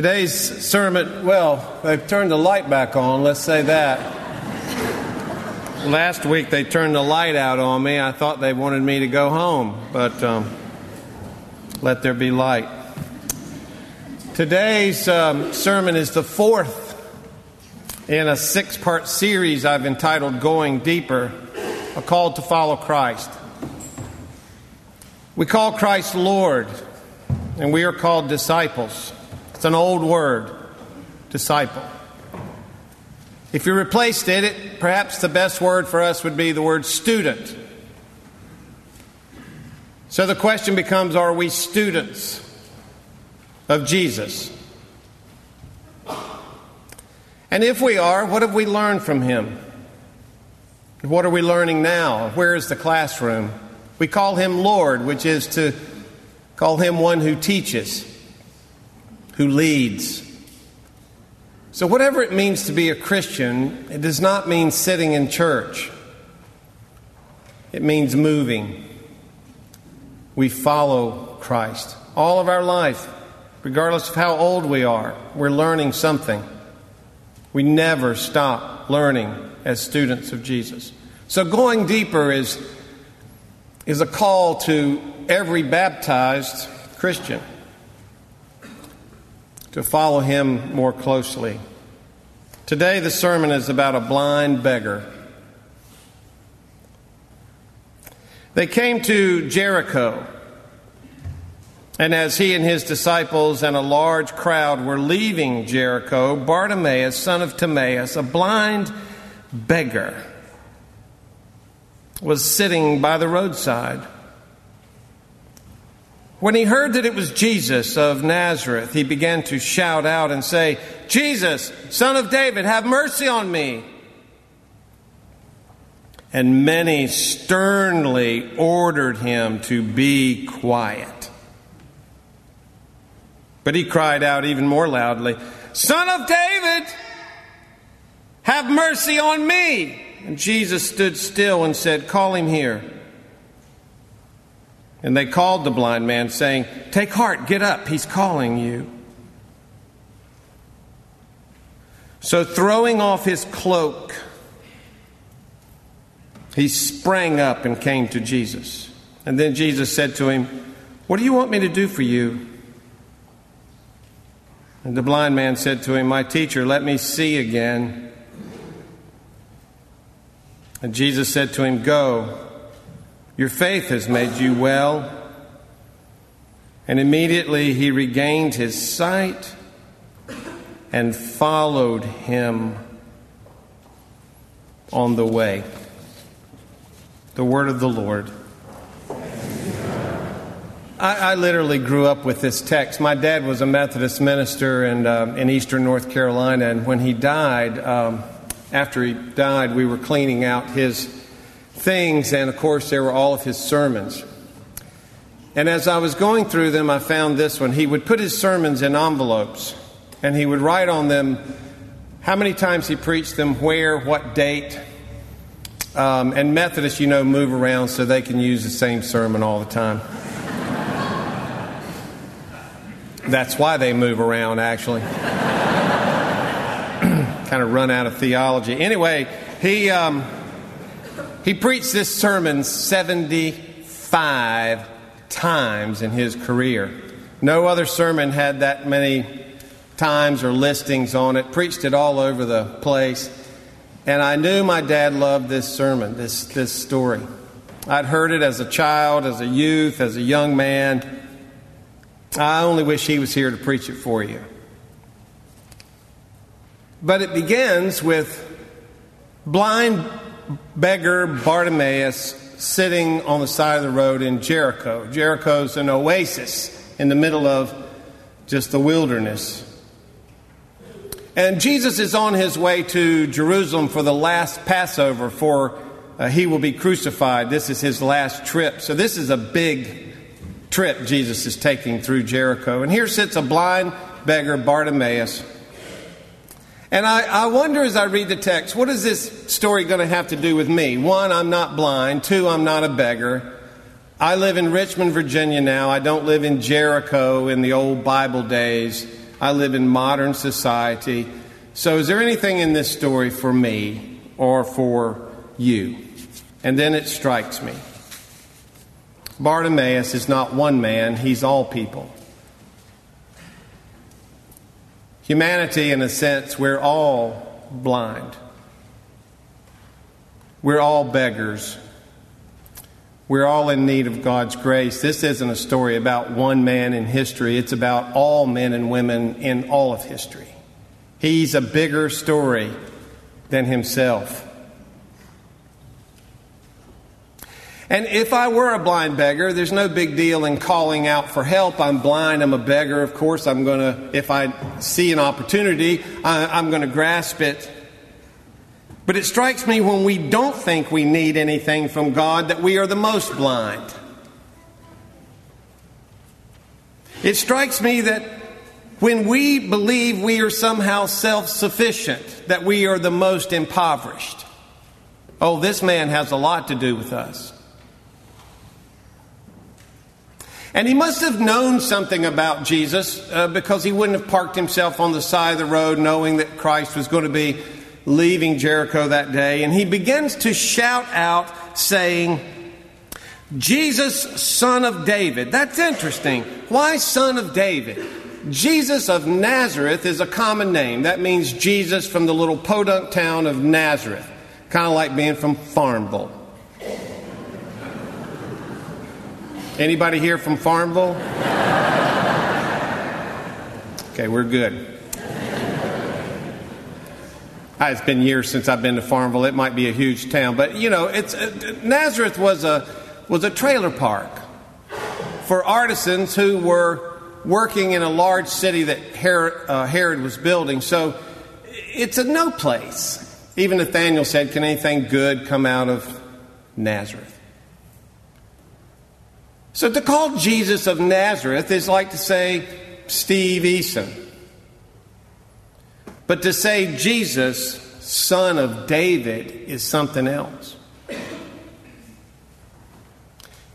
Today's sermon, well, they've turned the light back on, let's say that. Last week they turned the light out on me. I thought they wanted me to go home, but let there be light. Today's sermon is the fourth in a six-part series I've entitled Going Deeper, A Call to Follow Christ. We call Christ Lord, and we are called disciples. It's an old word, disciple. If you replaced it, perhaps the best word for us would be the word student. So the question becomes, are we students of Jesus? And if we are, what have we learned from him? What are we learning now? Where is the classroom? We call him Lord, which is to call him one who teaches, who leads. So whatever it means to be a Christian, it does not mean sitting in church. It means moving. We follow Christ all of our life, regardless of how old we are. We're learning something. We never stop learning as students of Jesus. So going deeper is a call to every baptized Christian to follow him more closely. Today the sermon is about a blind beggar. They came to Jericho, and as he and his disciples and a large crowd were leaving Jericho, Bartimaeus, son of Timaeus, a blind beggar, was sitting by the roadside. When he heard that it was Jesus of Nazareth, he began to shout out and say, "Jesus, son of David, have mercy on me." And many sternly ordered him to be quiet. But he cried out even more loudly, "Son of David, have mercy on me." And Jesus stood still and said, "Call him here." And they called the blind man, saying, "Take heart, get up, he's calling you." So throwing off his cloak, he sprang up and came to Jesus. And then Jesus said to him, "What do you want me to do for you?" And the blind man said to him, "My teacher, let me see again." And Jesus said to him, "Go, your faith has made you well." And immediately he regained his sight and followed him on the way. The word of the Lord. I literally grew up with this text. My dad was a Methodist minister in Eastern North Carolina, and when he died, we were cleaning out his things, and of course there were all of his sermons. And as I was going through them, I found this one. He would put his sermons in envelopes, and he would write on them how many times he preached them, where, what date. And Methodists, move around so they can use the same sermon all the time. That's why they move around, actually. Kind of run out of theology. Anyway, he preached this sermon 75 times in his career. No other sermon had that many times or listings on it. Preached it all over the place. And I knew my dad loved this sermon, this story. I'd heard it as a child, as a youth, as a young man. I only wish he was here to preach it for you. But it begins with blind beggar Bartimaeus sitting on the side of the road in Jericho. Jericho's an oasis in the middle of just the wilderness. And Jesus is on his way to Jerusalem for the last Passover, for he will be crucified. This is his last trip. So this is a big trip Jesus is taking through Jericho. And here sits a blind beggar, Bartimaeus. And I wonder as I read the text, what is this story going to have to do with me? One, I'm not blind. Two, I'm not a beggar. I live in Richmond, Virginia now. I don't live in Jericho in the old Bible days. I live in modern society. So is there anything in this story for me or for you? And then it strikes me. Bartimaeus is not one man, he's all people. Humanity, in a sense, we're all blind. We're all beggars. We're all in need of God's grace. This isn't a story about one man in history. It's about all men and women in all of history. He's a bigger story than himself. And if I were a blind beggar, there's no big deal in calling out for help. I'm blind. I'm a beggar. Of course, I'm going to, if I see an opportunity, I'm going to grasp it. But it strikes me when we don't think we need anything from God that we are the most blind. It strikes me that when we believe we are somehow self-sufficient, that we are the most impoverished. Oh, this man has a lot to do with us. And he must have known something about Jesus because he wouldn't have parked himself on the side of the road knowing that Christ was going to be leaving Jericho that day. And he begins to shout out saying, Jesus, son of David. That's interesting. Why son of David? Jesus of Nazareth is a common name. That means Jesus from the little podunk town of Nazareth. Kind of like being from Farmville. Anybody here from Farmville? Okay, we're good. It's been years since I've been to Farmville. It might be a huge town, but you know, it's Nazareth was a trailer park for artisans who were working in a large city that Herod was building. So it's a no place. Even Nathaniel said, "Can anything good come out of Nazareth?" So to call Jesus of Nazareth is like to say Steve Eason. But to say Jesus, son of David, is something else.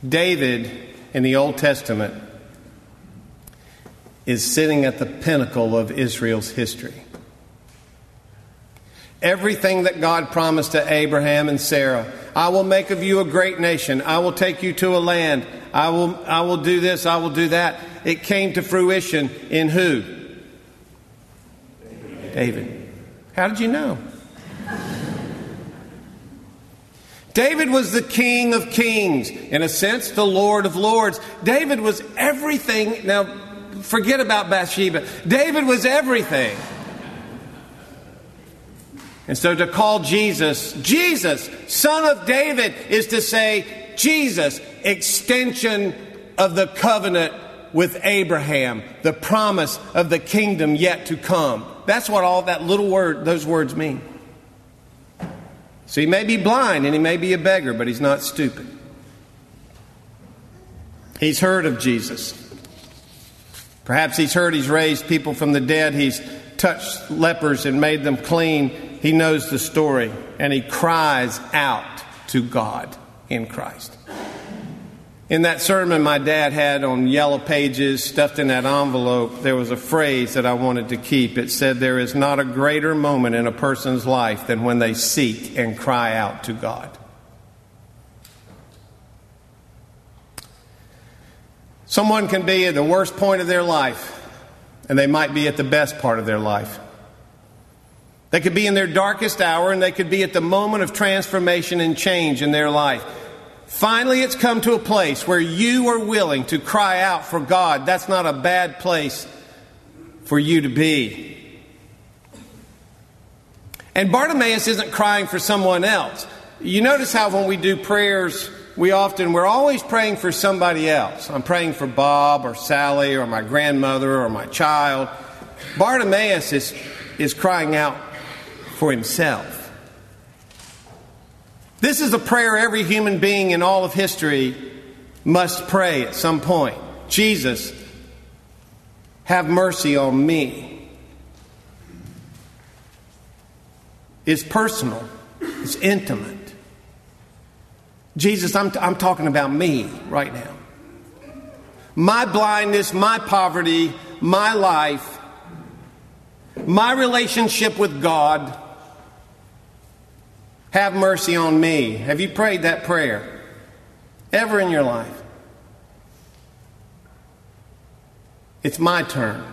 David, in the Old Testament, is sitting at the pinnacle of Israel's history. Everything that God promised to Abraham and Sarah, I will make of you a great nation. I will take you to a land. I will do this. I will do that. It came to fruition in who? David. How did you know? David was the King of Kings. In a sense, the Lord of Lords. David was everything. Now, forget about Bathsheba. David was everything. And so to call Jesus, son of David, is to say, Jesus, extension of the covenant with Abraham, the promise of the kingdom yet to come. That's what all that little word, those words mean. So he may be blind and he may be a beggar, but he's not stupid. He's heard of Jesus. Perhaps he's heard he's raised people from the dead. He's touched lepers and made them clean. He knows the story, and he cries out to God in Christ. In that sermon my dad had on yellow pages, stuffed in that envelope, there was a phrase that I wanted to keep. It said, there is not a greater moment in a person's life than when they seek and cry out to God. Someone can be at the worst point of their life, and they might be at the best part of their life. They could be in their darkest hour, and they could be at the moment of transformation and change in their life. Finally, it's come to a place where you are willing to cry out for God. That's not a bad place for you to be. And Bartimaeus isn't crying for someone else. You notice how when we do prayers, we're always praying for somebody else. I'm praying for Bob or Sally or my grandmother or my child. Bartimaeus is crying out for himself. This is a prayer every human being in all of history must pray at some point. Jesus, have mercy on me. It's personal. It's intimate. Jesus, I'm talking about me right now. My blindness, my poverty, my life, my relationship with God, have mercy on me. Have you prayed that prayer ever in your life? It's my turn.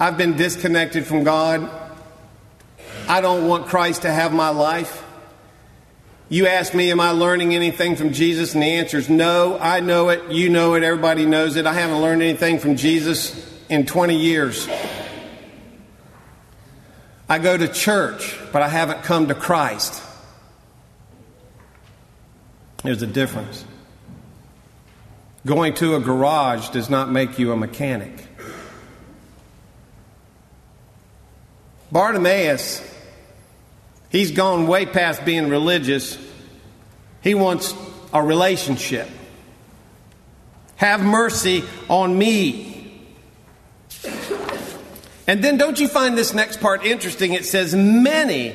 I've been disconnected from God. I don't want Christ to have my life. You ask me, am I learning anything from Jesus? And the answer is no. I know it. You know it. Everybody knows it. I haven't learned anything from Jesus in 20 years. I go to church, but I haven't come to Christ. There's a difference. Going to a garage does not make you a mechanic. Bartimaeus, he's gone way past being religious. He wants a relationship. Have mercy on me. And then don't you find this next part interesting? It says many,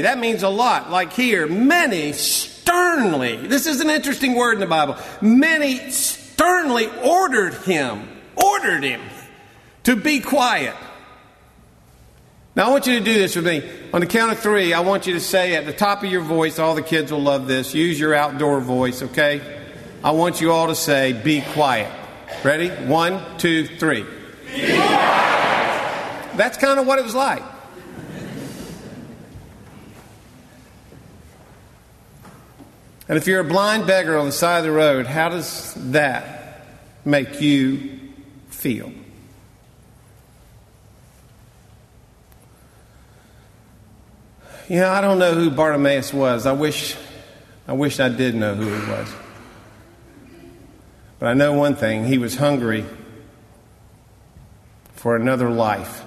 that means a lot, like here, many sternly. This is an interesting word in the Bible. Many sternly ordered him to be quiet. Now, I want you to do this with me. On the count of three, I want you to say at the top of your voice, all the kids will love this. Use your outdoor voice, okay? I want you all to say, be quiet. Ready? 1, 2, 3. Be quiet! That's kind of what it was like. And if you're a blind beggar on the side of the road, how does that make you feel? You know, I don't know who Bartimaeus was. I wish I did know who he was. But I know one thing. He was hungry for another life.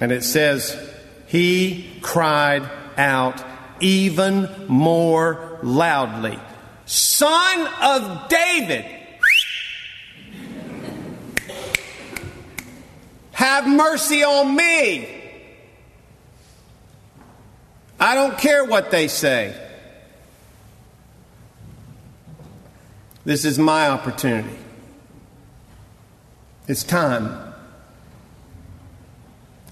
And it says, he cried out even more loudly, Son of David, have mercy on me. I don't care what they say. This is my opportunity. It's time.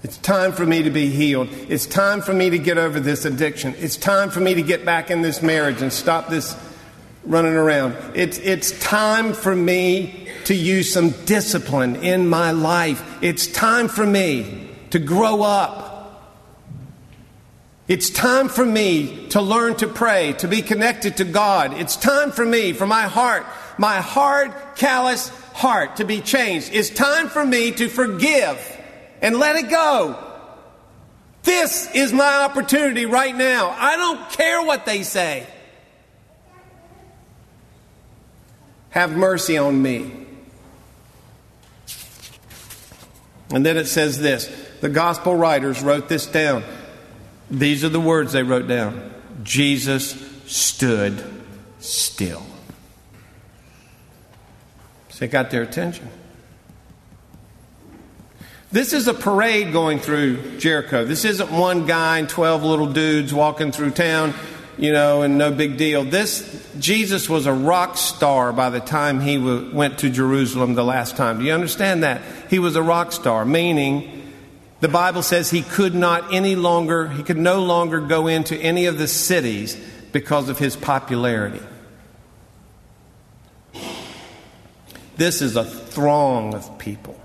It's time for me to be healed. It's time for me to get over this addiction. It's time for me to get back in this marriage and stop this running around. It's time for me to use some discipline in my life. It's time for me to grow up. It's time for me to learn to pray, to be connected to God. It's time for me, for my hard, callous heart to be changed. It's time for me to forgive and let it go. This is my opportunity right now. I don't care what they say. Have mercy on me. And then it says this. The gospel writers wrote this down. These are the words they wrote down. Jesus stood still. So it got their attention. This is a parade going through Jericho. This isn't one guy and 12 little dudes walking through town, you know, and no big deal. Jesus was a rock star by the time he went to Jerusalem the last time. Do you understand that? He was a rock star, meaning the Bible says he could no longer go into any of the cities because of his popularity. This is a throng of people.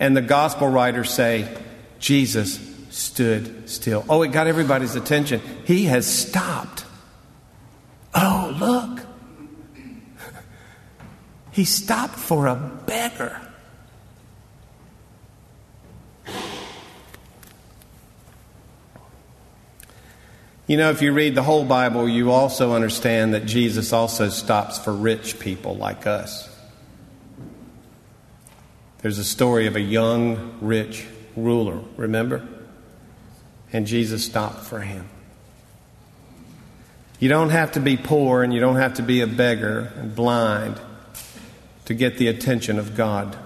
And the gospel writers say, Jesus stood still. Oh, it got everybody's attention. He has stopped. Oh, look. He stopped for a beggar. You know, if you read the whole Bible, you also understand that Jesus also stops for rich people like us. There's a story of a young, rich ruler, remember? And Jesus stopped for him. You don't have to be poor and you don't have to be a beggar and blind to get the attention of God.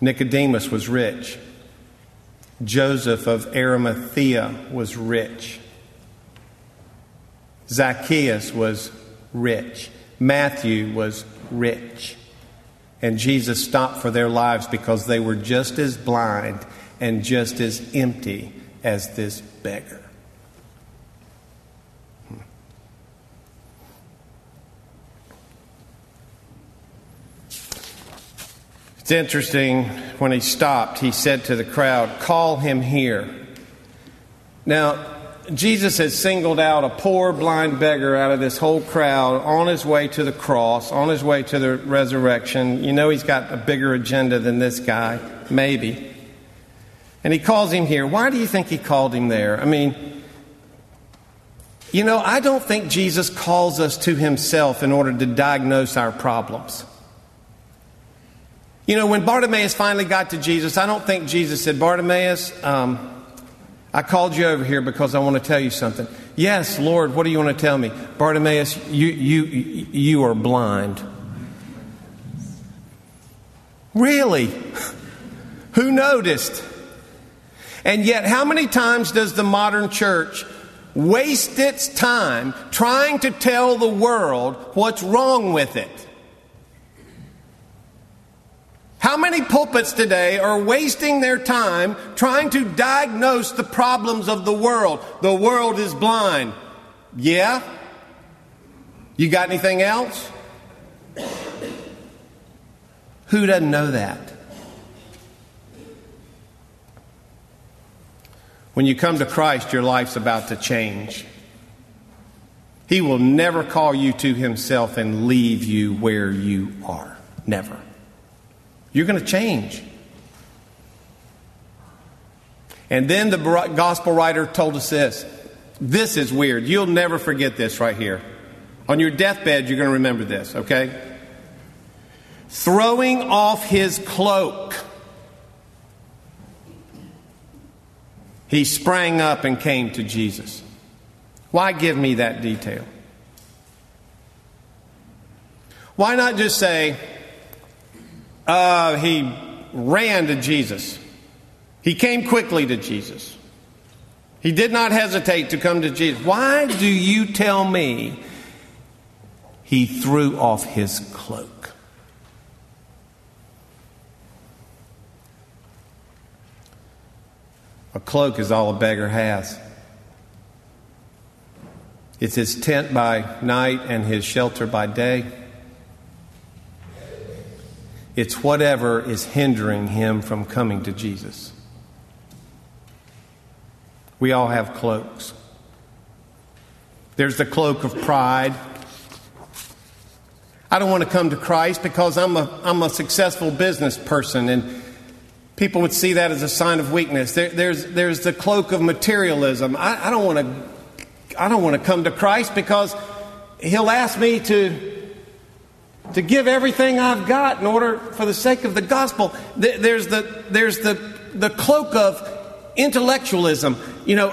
Nicodemus was rich. Joseph of Arimathea was rich. Zacchaeus was rich. Matthew was rich. And Jesus stopped for their lives because they were just as blind and just as empty as this beggar. It's interesting, when he stopped, he said to the crowd, "Call him here." Now, Jesus has singled out a poor blind beggar out of this whole crowd on his way to the cross, on his way to the resurrection. You know he's got a bigger agenda than this guy, maybe. And he calls him here. Why do you think he called him there? I mean, you know, I don't think Jesus calls us to himself in order to diagnose our problems. You know, when Bartimaeus finally got to Jesus, I don't think Jesus said, "Bartimaeus, I called you over here because I want to tell you something." "Yes, Lord, what do you want to tell me?" "Bartimaeus, you are blind." Really? Who noticed? And yet, how many times does the modern church waste its time trying to tell the world what's wrong with it? How many pulpits today are wasting their time trying to diagnose the problems of the world? The world is blind. Yeah? You got anything else? Who doesn't know that? When you come to Christ, your life's about to change. He will never call you to himself and leave you where you are. Never. You're going to change. And then the gospel writer told us this. This is weird. You'll never forget this right here. On your deathbed, you're going to remember this, okay? Throwing off his cloak, he sprang up and came to Jesus. Why give me that detail? Why not just say, he ran to Jesus. He came quickly to Jesus. He did not hesitate to come to Jesus. Why do you tell me he threw off his cloak? A cloak is all a beggar has. It's his tent by night and his shelter by day. It's whatever is hindering him from coming to Jesus. We all have cloaks. There's the cloak of pride. I don't want to come to Christ because I'm a successful business person, and people would see that as a sign of weakness. There's the cloak of materialism. I don't want to come to Christ because he'll ask me to give everything I've got in order for the sake of the gospel. There's the cloak of intellectualism. You know,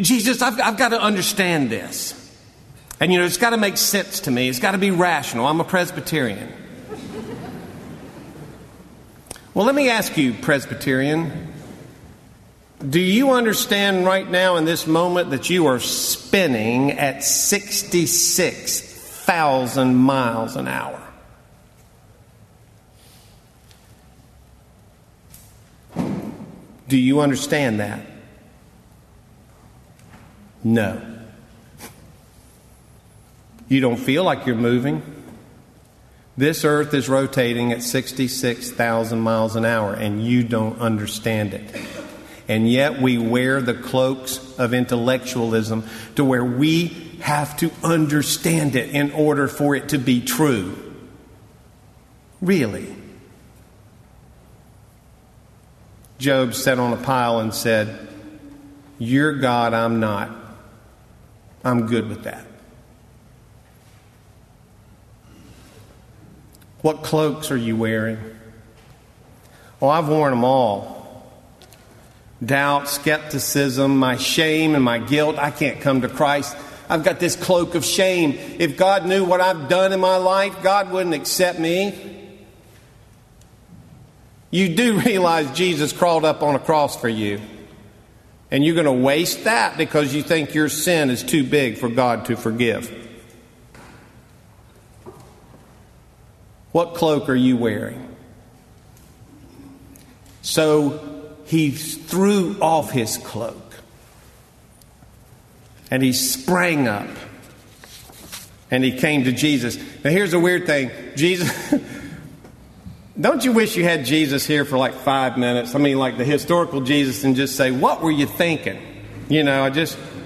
Jesus, I've got to understand this. And, you know, it's got to make sense to me. It's got to be rational. I'm a Presbyterian. Well, let me ask you, Presbyterian, do you understand right now in this moment that you are spinning at 66,000 miles an hour? Do you understand that? No. You don't feel like you're moving. This earth is rotating at 66,000 miles an hour, and you don't understand it. And yet we wear the cloaks of intellectualism to where we have to understand it in order for it to be true. Really? Job sat on a pile and said, "You're God, I'm not. I'm good with that." What cloaks are you wearing? Oh, I've worn them all. Doubt, skepticism, my shame and my guilt. I can't come to Christ. I've got this cloak of shame. If God knew what I've done in my life, God wouldn't accept me. You do realize Jesus crawled up on a cross for you. And you're going to waste that because you think your sin is too big for God to forgive. What cloak are you wearing? So he threw off his cloak. And he sprang up. And he came to Jesus. Now here's a weird thing. Jesus... Don't you wish you had Jesus here for like 5 minutes? I mean, like the historical Jesus, and just say, what were you thinking? You know,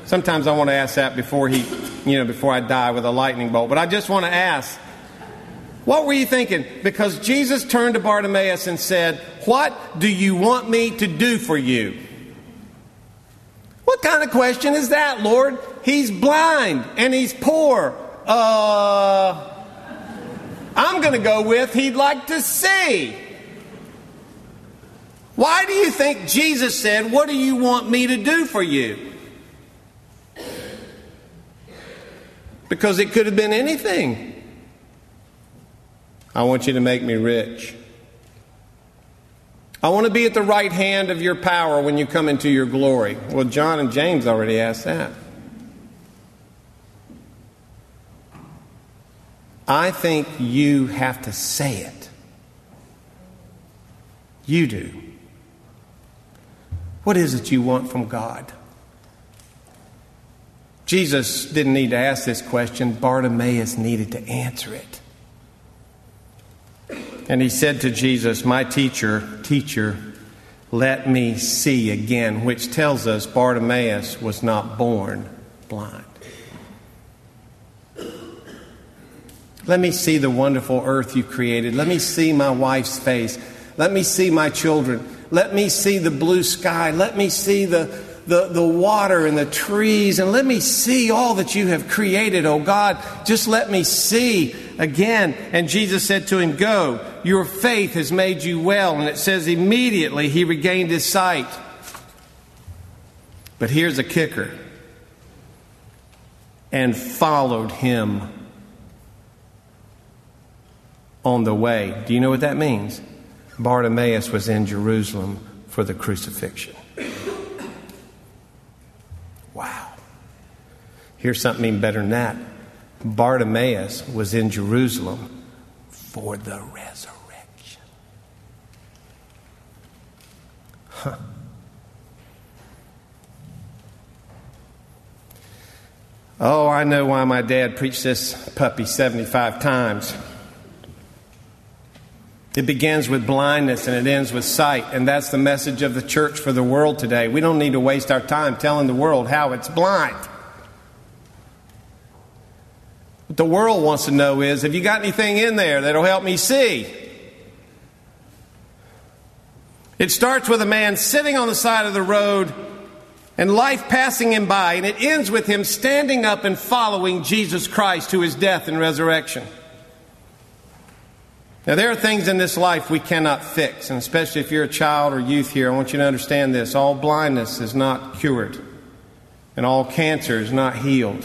sometimes I want to ask that before I die with a lightning bolt. But I just want to ask, what were you thinking? Because Jesus turned to Bartimaeus and said, what do you want me to do for you? What kind of question is that, Lord? He's blind and he's poor. I'm going to go with, he'd like to see. Why do you think Jesus said, what do you want me to do for you? Because it could have been anything. I want you to make me rich. I want to be at the right hand of your power when you come into your glory. Well, John and James already asked that. I think you have to say it. You do. What is it you want from God? Jesus didn't need to ask this question. Bartimaeus needed to answer it. And he said to Jesus, my teacher, let me see again, which tells us Bartimaeus was not born blind. Let me see the wonderful earth you created. Let me see my wife's face. Let me see my children. Let me see the blue sky. Let me see the water and the trees. And let me see all that you have created, oh God. Just let me see again. And Jesus said to him, go, your faith has made you well. And it says immediately he regained his sight. But here's a kicker. And followed him on the way. Do you know what that means? Bartimaeus was in Jerusalem for the crucifixion. Wow. Here's something even better than that. Bartimaeus was in Jerusalem for the resurrection. Huh. Oh, I know why my dad preached this puppy 75 times. It begins with blindness and it ends with sight. And that's the message of the church for the world today. We don't need to waste our time telling the world how it's blind. What the world wants to know is, have you got anything in there that'll help me see? It starts with a man sitting on the side of the road and life passing him by. And it ends with him standing up and following Jesus Christ to his death and resurrection. Now, there are things in this life we cannot fix, and especially if you're a child or youth here, I want you to understand this. All blindness is not cured, and all cancer is not healed,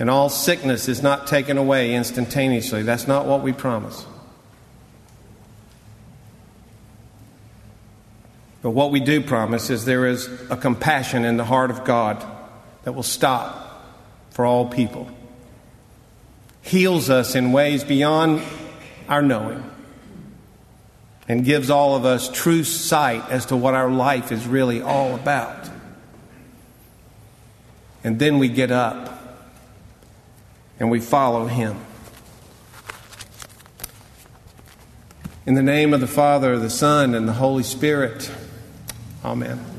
and all sickness is not taken away instantaneously. That's not what we promise. But what we do promise is there is a compassion in the heart of God that will stop for all people, heals us in ways beyond our knowing, and gives all of us true sight as to what our life is really all about. And then we get up and we follow him. In the name of the Father, the Son, and the Holy Spirit. Amen.